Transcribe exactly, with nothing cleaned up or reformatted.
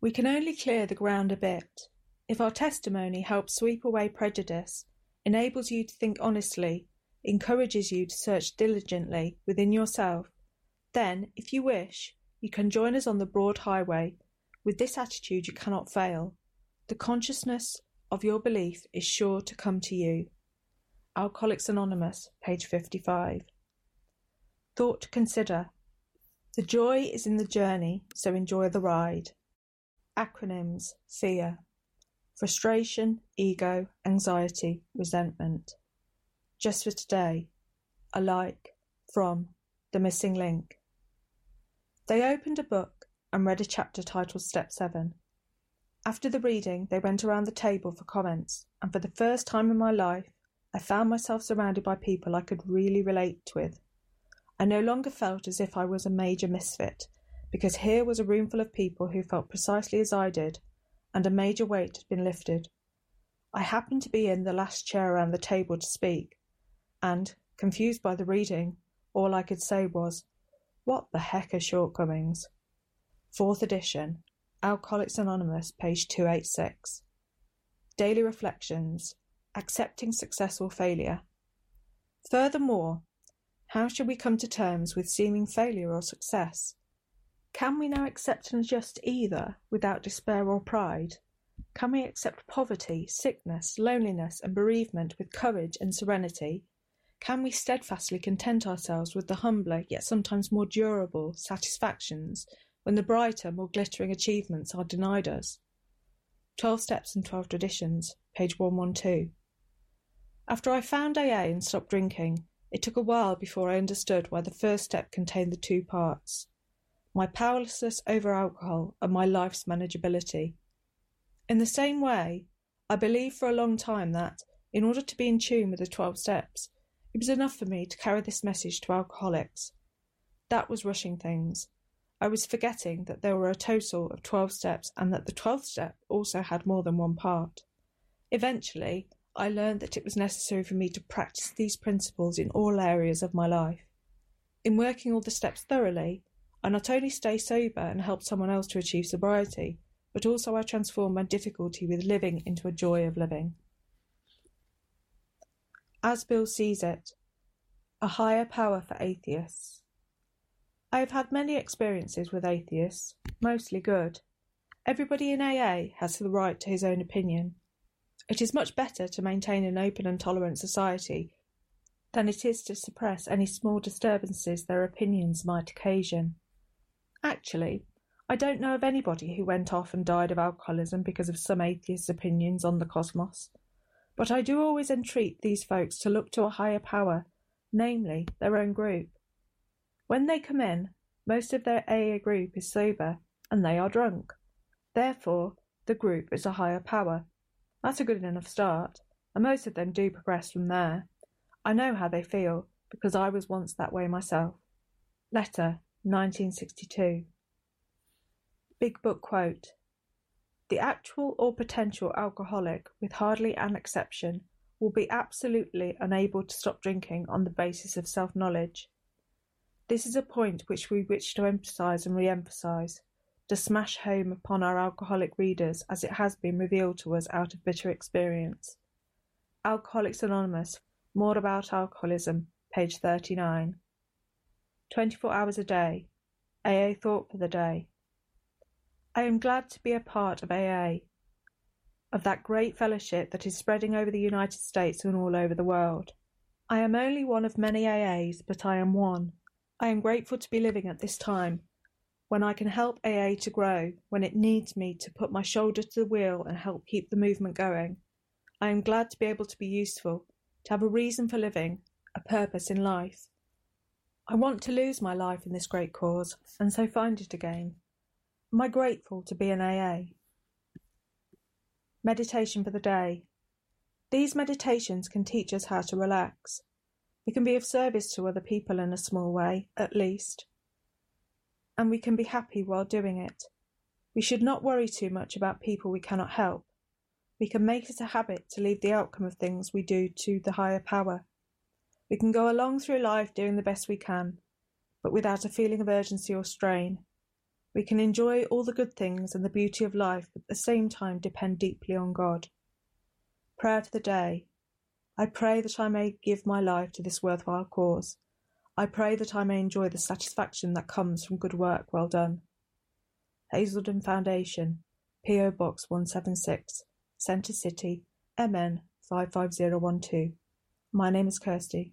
We can only clear the ground a bit. If our testimony helps sweep away prejudice, enables you to think honestly, encourages you to search diligently within yourself, then, if you wish, you can join us on the broad highway. With this attitude, you cannot fail. The consciousness of your belief is sure to come to you. Alcoholics Anonymous, page fifty-five. Thought to consider. The joy is in the journey, so enjoy the ride. Acronyms: fear, frustration, ego, anxiety, resentment. Just for today, alike, from The Missing Link. They opened a book and read a chapter titled Step seven. After the reading, they went around the table for comments, and for the first time in my life, I found myself surrounded by people I could really relate with. I no longer felt as if I was a major misfit, because here was a room full of people who felt precisely as I did, and a major weight had been lifted. I happened to be in the last chair around the table to speak, and, confused by the reading, all I could say was, "What the heck are shortcomings?" Fourth edition, Alcoholics Anonymous, page two eighty-six. Daily Reflections, Accepting Success or Failure. Furthermore, how should we come to terms with seeming failure or success? Can we now accept and adjust either without despair or pride? Can we accept poverty, sickness, loneliness and bereavement with courage and serenity? Can we steadfastly content ourselves with the humbler yet sometimes more durable satisfactions when the brighter, more glittering achievements are denied us? twelve Steps and twelve Traditions, page one twelve. After I found A A and stopped drinking, it took a while before I understood why the first step contained the two parts: my powerlessness over alcohol and my life's manageability. In the same way, I believed for a long time that, in order to be in tune with the twelve steps, it was enough for me to carry this message to alcoholics. That was rushing things. I was forgetting that there were a total of twelve steps and that the twelfth step also had more than one part. Eventually, I learned that it was necessary for me to practice these principles in all areas of my life. In working all the steps thoroughly, I not only stay sober and help someone else to achieve sobriety, but also I transform my difficulty with living into a joy of living. As Bill Sees It, a higher power for atheists. I have had many experiences with atheists, mostly good. Everybody in A A has the right to his own opinion. It is much better to maintain an open and tolerant society than it is to suppress any small disturbances their opinions might occasion. Actually, I don't know of anybody who went off and died of alcoholism because of some atheist's opinions on the cosmos, but I do always entreat these folks to look to a higher power, namely their own group. When they come in, most of their A A group is sober, and they are drunk. Therefore, the group is a higher power. That's a good enough start, and most of them do progress from there. I know how they feel, because I was once that way myself. Letter, nineteen sixty-two. Big Book quote. The actual or potential alcoholic, with hardly an exception, will be absolutely unable to stop drinking on the basis of self-knowledge. This is a point which we wish to emphasise and re-emphasise, to smash home upon our alcoholic readers as it has been revealed to us out of bitter experience. Alcoholics Anonymous, More About Alcoholism, page thirty-nine. twenty-four hours a day. A A Thought for the Day. I am glad to be a part of A A, of that great fellowship that is spreading over the United States and all over the world. I am only one of many A As, but I am one. I am grateful to be living at this time, when I can help A A to grow, when it needs me to put my shoulder to the wheel and help keep the movement going. I am glad to be able to be useful, to have a reason for living, a purpose in life. I want to lose my life in this great cause, and so find it again. Am I grateful to be in A A? Meditation for the day. These meditations can teach us how to relax. We can be of service to other people in a small way, at least. And we can be happy while doing it. We should not worry too much about people we cannot help. We can make it a habit to leave the outcome of things we do to the higher power. We can go along through life doing the best we can, but without a feeling of urgency or strain. We can enjoy all the good things and the beauty of life, but at the same time depend deeply on God. Prayer for the day. I pray that I may give my life to this worthwhile cause. I pray that I may enjoy the satisfaction that comes from good work well done. Hazelden Foundation, P O Box one seventy-six, Centre City, M N five five zero one two. My name is Kirsty,